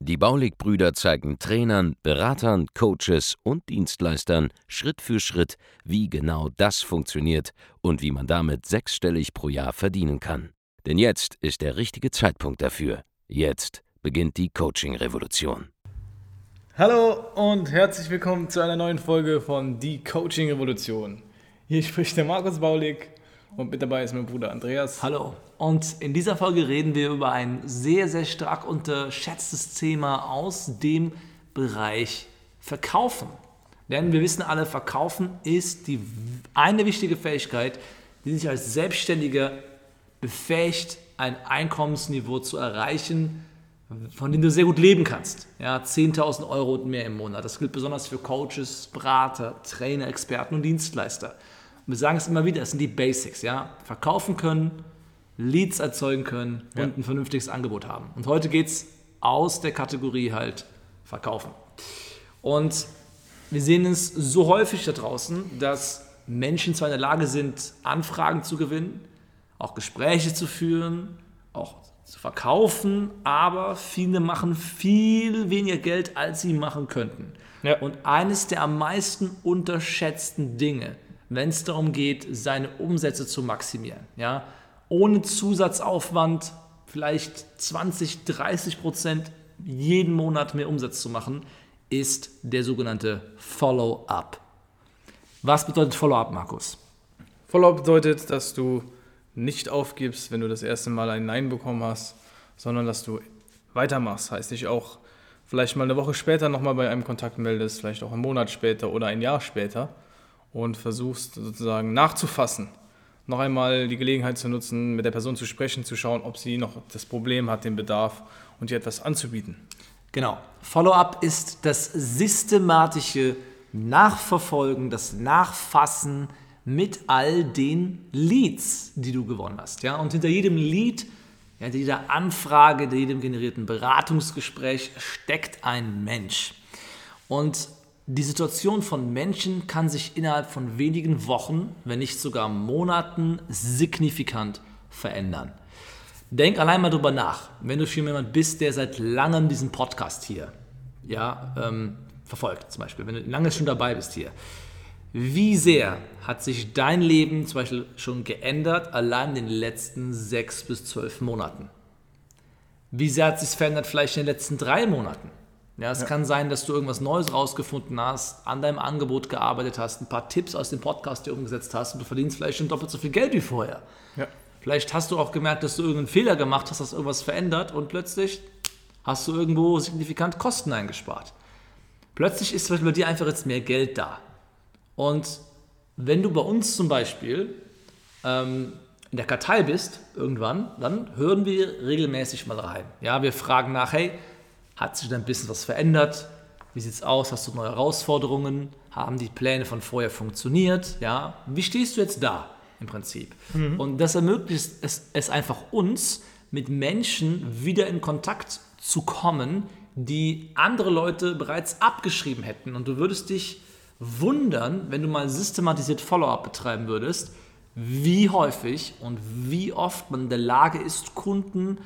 Die Baulig-Brüder zeigen Trainern, Beratern, Coaches und Dienstleistern Schritt für Schritt, wie genau das funktioniert und wie man damit sechsstellig pro Jahr verdienen kann. Denn jetzt ist der richtige Zeitpunkt dafür. Jetzt beginnt die Coaching-Revolution. Hallo und herzlich willkommen zu einer neuen Folge von Die Coaching-Revolution. Hier spricht der Markus Baulig und mit dabei ist mein Bruder Andreas. Hallo. Und in dieser Folge reden wir über ein sehr, sehr stark unterschätztes Thema aus dem Bereich Verkaufen. Denn wir wissen alle, Verkaufen ist eine wichtige Fähigkeit, die sich als Selbstständiger befähigt, ein Einkommensniveau zu erreichen, von dem du sehr gut leben kannst. Ja, 10.000 Euro und mehr im Monat. Das gilt besonders für Coaches, Berater, Trainer, Experten und Dienstleister. Und wir sagen es immer wieder, es sind die Basics. Ja? Verkaufen können, Leads erzeugen können und ein vernünftiges Angebot haben. Und heute geht es aus der Kategorie halt Verkaufen. Und wir sehen es so häufig da draußen, dass Menschen zwar in der Lage sind, Anfragen zu gewinnen, auch Gespräche zu führen, auch zu verkaufen, aber viele machen viel weniger Geld, als sie machen könnten. Ja. Und eines der am meisten unterschätzten Dinge, wenn es darum geht, seine Umsätze zu maximieren, ja, ohne Zusatzaufwand vielleicht 20-30% jeden Monat mehr Umsatz zu machen, ist der sogenannte Follow-up. Was bedeutet Follow-up, Markus? Follow-up bedeutet, dass du nicht aufgibst, wenn du das erste Mal ein Nein bekommen hast, sondern dass du weitermachst. Heißt, dich auch vielleicht mal eine Woche später nochmal bei einem Kontakt meldest, vielleicht auch einen Monat später oder ein Jahr später und versuchst sozusagen nachzufassen, noch einmal die Gelegenheit zu nutzen, mit der Person zu sprechen, zu schauen, ob sie noch das Problem hat, den Bedarf und ihr etwas anzubieten. Genau. Follow-up ist das systematische Nachverfolgen, das Nachfassen mit all den Leads, die du gewonnen hast. Ja? Und hinter jedem Lead, hinter jeder Anfrage, hinter jedem generierten Beratungsgespräch steckt ein Mensch. Und die Situation von Menschen kann sich innerhalb von wenigen Wochen, wenn nicht sogar Monaten, signifikant verändern. Denk allein mal drüber nach, wenn du schon jemand bist, der seit langem diesen Podcast hier verfolgt, zum Beispiel, wenn du lange schon dabei bist hier. Wie sehr hat sich dein Leben zum Beispiel schon geändert, allein in den letzten 6 bis 12 Monaten? Wie sehr hat es sich verändert vielleicht in den letzten 3 Monaten? Ja, es kann sein, dass du irgendwas Neues rausgefunden hast, an deinem Angebot gearbeitet hast, ein paar Tipps aus dem Podcast dir umgesetzt hast und du verdienst vielleicht schon doppelt so viel Geld wie vorher. Ja. Vielleicht hast du auch gemerkt, dass du irgendeinen Fehler gemacht hast, hast irgendwas verändert und plötzlich hast du irgendwo signifikant Kosten eingespart. Plötzlich ist zum Beispiel bei dir einfach jetzt mehr Geld da. Und wenn du bei uns zum Beispiel in der Kartei bist, irgendwann, dann hören wir regelmäßig mal rein. Ja, wir fragen nach, hey, hat sich dein Business was verändert? Wie sieht es aus? Hast du neue Herausforderungen? Haben die Pläne von vorher funktioniert? Ja, wie stehst du jetzt da im Prinzip? Mhm. Und das ermöglicht es einfach uns, mit Menschen wieder in Kontakt zu kommen, die andere Leute bereits abgeschrieben hätten. Und du würdest dich wundern, wenn du mal systematisiert Follow-up betreiben würdest, wie häufig und wie oft man in der Lage ist, Kunden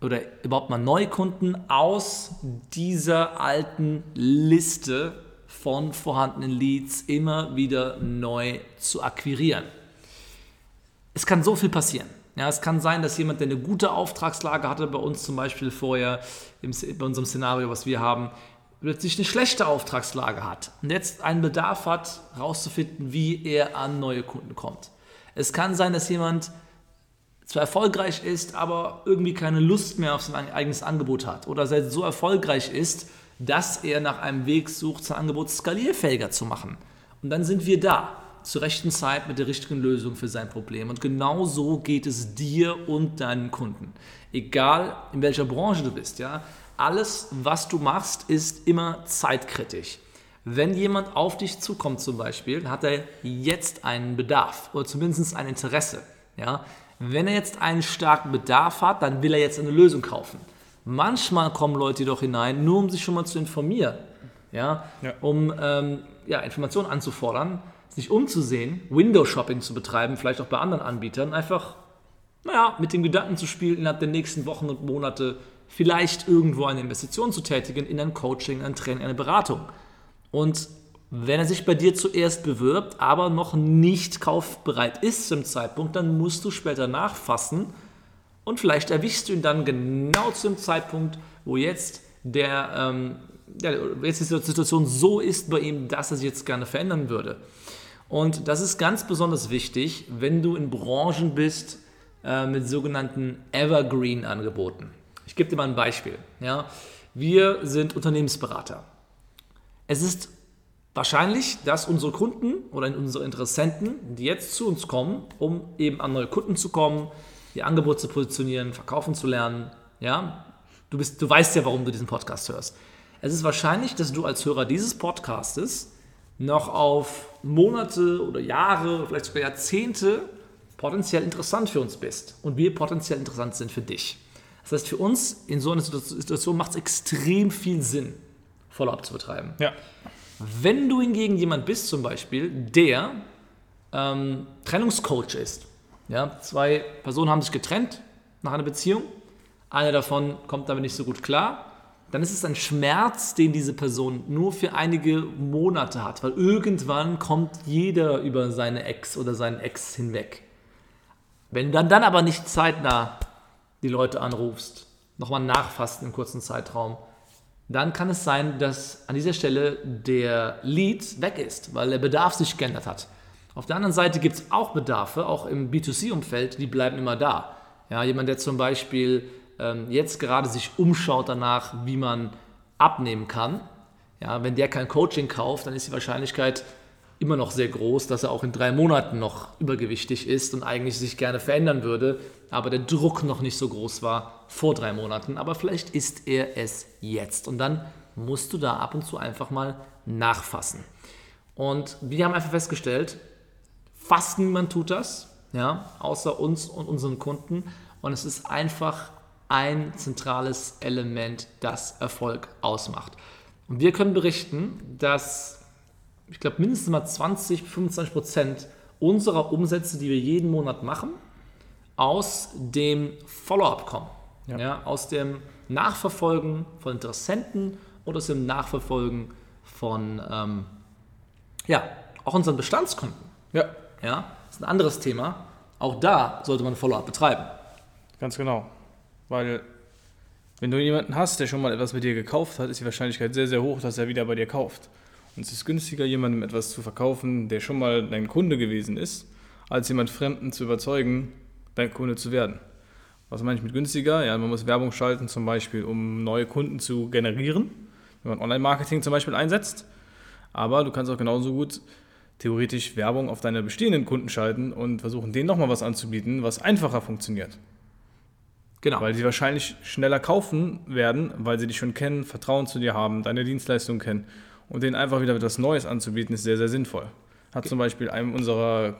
oder überhaupt mal Neukunden aus dieser alten Liste von vorhandenen Leads immer wieder neu zu akquirieren. Es kann so viel passieren. Ja, es kann sein, dass jemand, der eine gute Auftragslage hatte, bei uns zum Beispiel vorher, bei unserem Szenario, was wir haben, plötzlich eine schlechte Auftragslage hat und jetzt einen Bedarf hat, herauszufinden, wie er an neue Kunden kommt. Es kann sein, dass jemand zwar erfolgreich ist, aber irgendwie keine Lust mehr auf sein eigenes Angebot hat oder selbst so erfolgreich ist, dass er nach einem Weg sucht, sein Angebot skalierfähiger zu machen. Und dann sind wir da, zur rechten Zeit mit der richtigen Lösung für sein Problem. Und genau so geht es dir und deinen Kunden. Egal in welcher Branche du bist, ja. Alles, was du machst, ist immer zeitkritisch. Wenn jemand auf dich zukommt zum Beispiel, hat er jetzt einen Bedarf oder zumindest ein Interesse. Ja? Wenn er jetzt einen starken Bedarf hat, dann will er jetzt eine Lösung kaufen. Manchmal kommen Leute jedoch hinein, nur um sich schon mal zu informieren, um Informationen anzufordern, sich umzusehen, Window-Shopping zu betreiben, vielleicht auch bei anderen Anbietern, einfach mit dem Gedanken zu spielen, innerhalb der nächsten Wochen und Monate vielleicht irgendwo eine Investition zu tätigen in ein Coaching, ein Training, eine Beratung. Und wenn er sich bei dir zuerst bewirbt, aber noch nicht kaufbereit ist zum Zeitpunkt, dann musst du später nachfassen und vielleicht erwischst du ihn dann genau zum Zeitpunkt, wo jetzt jetzt die Situation so ist bei ihm, dass er sich jetzt gerne verändern würde. Und das ist ganz besonders wichtig, wenn du in Branchen bist mit sogenannten Evergreen-Angeboten. Ich gebe dir mal ein Beispiel. Ja? Wir sind Unternehmensberater. Es ist wahrscheinlich, dass unsere Kunden oder unsere Interessenten, die jetzt zu uns kommen, um eben an neue Kunden zu kommen, ihr Angebot zu positionieren, verkaufen zu lernen, du weißt ja, warum du diesen Podcast hörst. Es ist wahrscheinlich, dass du als Hörer dieses Podcastes noch auf Monate oder Jahre, vielleicht sogar Jahrzehnte potenziell interessant für uns bist und wir potenziell interessant sind für dich. Das heißt, für uns in so einer Situation macht es extrem viel Sinn, Follow-up zu betreiben. Ja. Wenn du hingegen jemand bist zum Beispiel, der Trennungscoach ist, zwei Personen haben sich getrennt nach einer Beziehung, einer davon kommt damit nicht so gut klar, dann ist es ein Schmerz, den diese Person nur für einige Monate hat, weil irgendwann kommt jeder über seine Ex oder seinen Ex hinweg. Wenn du dann aber nicht zeitnah die Leute anrufst, nochmal nachfassen im kurzen Zeitraum, dann kann es sein, dass an dieser Stelle der Lead weg ist, weil der Bedarf sich geändert hat. Auf der anderen Seite gibt es auch Bedarfe, auch im B2C-Umfeld, die bleiben immer da. Ja, jemand, der zum Beispiel jetzt gerade sich umschaut danach, wie man abnehmen kann, wenn der kein Coaching kauft, dann ist die Wahrscheinlichkeit immer noch sehr groß, dass er auch in 3 Monaten noch übergewichtig ist und eigentlich sich gerne verändern würde, aber der Druck noch nicht so groß war vor 3 Monaten, aber vielleicht ist er es jetzt und dann musst du da ab und zu einfach mal nachfassen. Und wir haben einfach festgestellt, fast niemand tut das, außer uns und unseren Kunden, und es ist einfach ein zentrales Element, das Erfolg ausmacht. Und wir können berichten, dass ich glaube mindestens mal 20-25% unserer Umsätze, die wir jeden Monat machen, aus dem Follow-up kommen. Ja. Ja, aus dem Nachverfolgen von Interessenten und aus dem Nachverfolgen von auch unseren Bestandskunden. Ja. Ja, das ist ein anderes Thema. Auch da sollte man Follow-up betreiben. Ganz genau. Weil, wenn du jemanden hast, der schon mal etwas mit dir gekauft hat, ist die Wahrscheinlichkeit sehr, sehr hoch, dass er wieder bei dir kauft. Und es ist günstiger, jemandem etwas zu verkaufen, der schon mal dein Kunde gewesen ist, als jemand Fremden zu überzeugen, dein Kunde zu werden. Was meine ich mit günstiger? Ja, man muss Werbung schalten, zum Beispiel, um neue Kunden zu generieren, wenn man Online-Marketing zum Beispiel einsetzt. Aber du kannst auch genauso gut theoretisch Werbung auf deine bestehenden Kunden schalten und versuchen, denen nochmal was anzubieten, was einfacher funktioniert. Genau. Weil sie wahrscheinlich schneller kaufen werden, weil sie dich schon kennen, Vertrauen zu dir haben, deine Dienstleistung kennen. Und denen einfach wieder etwas Neues anzubieten, ist sehr, sehr sinnvoll. Hat zum Beispiel einem unserer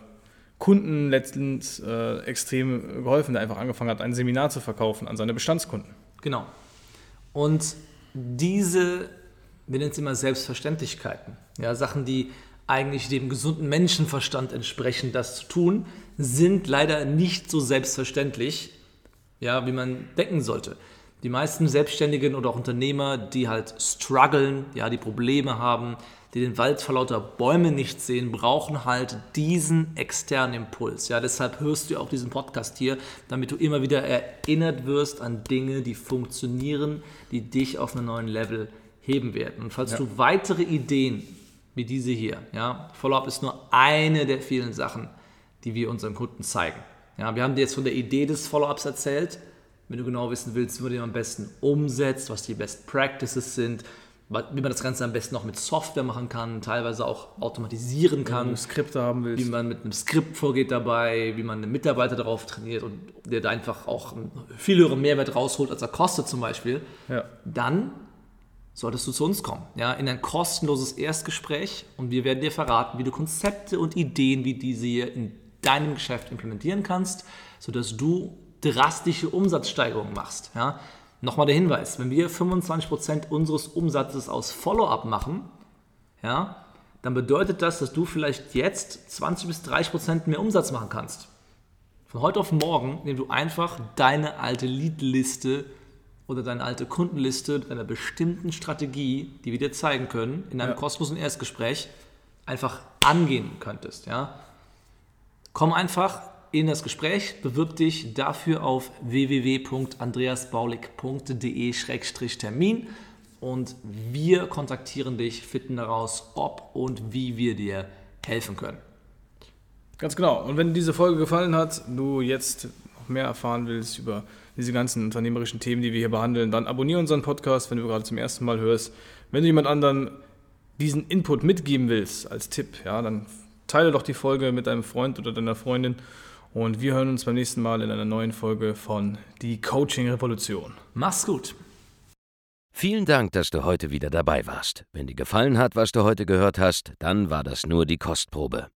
Kunden letztens extrem geholfen, der einfach angefangen hat, ein Seminar zu verkaufen an seine Bestandskunden. Genau. Und diese, wir nennen es immer Selbstverständlichkeiten, Sachen, die eigentlich dem gesunden Menschenverstand entsprechen, das zu tun, sind leider nicht so selbstverständlich, wie man denken sollte. Die meisten Selbstständigen oder auch Unternehmer, die halt strugglen, die Probleme haben, die den Wald vor lauter Bäumen nicht sehen, brauchen halt diesen externen Impuls. Ja, deshalb hörst du auch diesen Podcast hier, damit du immer wieder erinnert wirst an Dinge, die funktionieren, die dich auf einen neuen Level heben werden. Und falls du weitere Ideen wie diese hier, Follow-up ist nur eine der vielen Sachen, die wir unseren Kunden zeigen. Ja, wir haben dir jetzt von der Idee des Follow-ups erzählt. Wenn du genau wissen willst, wie man den am besten umsetzt, was die Best Practices sind, wie man das Ganze am besten auch mit Software machen kann, teilweise auch automatisieren kann, wenn du Skripte haben willst, wie man mit einem Skript vorgeht dabei, wie man einen Mitarbeiter darauf trainiert und der da einfach auch einen viel höheren Mehrwert rausholt, als er kostet zum Beispiel, dann solltest du zu uns kommen, ja, in ein kostenloses Erstgespräch, und wir werden dir verraten, wie du Konzepte und Ideen wie diese hier in deinem Geschäft implementieren kannst, sodass du drastische Umsatzsteigerungen machst. Ja. Nochmal der Hinweis, wenn wir 25% unseres Umsatzes aus Follow-up machen, ja, dann bedeutet das, dass du vielleicht jetzt 20-30% mehr Umsatz machen kannst. Von heute auf morgen, indem du einfach deine alte Leadliste oder deine alte Kundenliste mit einer bestimmten Strategie, die wir dir zeigen können, in einem kostenlosen Erstgespräch einfach angehen könntest. Ja. Komm einfach in das Gespräch, bewirb dich dafür auf www.andreasbaulig.de/termin und wir kontaktieren dich, finden daraus, ob und wie wir dir helfen können. Ganz genau. Und wenn dir diese Folge gefallen hat, du jetzt noch mehr erfahren willst über diese ganzen unternehmerischen Themen, die wir hier behandeln, dann abonniere unseren Podcast, wenn du gerade zum ersten Mal hörst. Wenn du jemand anderen diesen Input mitgeben willst als Tipp, ja, dann teile doch die Folge mit deinem Freund oder deiner Freundin. Und wir hören uns beim nächsten Mal in einer neuen Folge von Die Coaching-Revolution. Mach's gut! Vielen Dank, dass du heute wieder dabei warst. Wenn dir gefallen hat, was du heute gehört hast, dann war das nur die Kostprobe.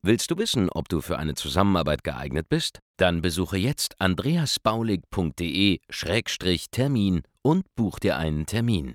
Willst du wissen, ob du für eine Zusammenarbeit geeignet bist? Dann besuche jetzt andreasbaulig.de/termin und buch dir einen Termin.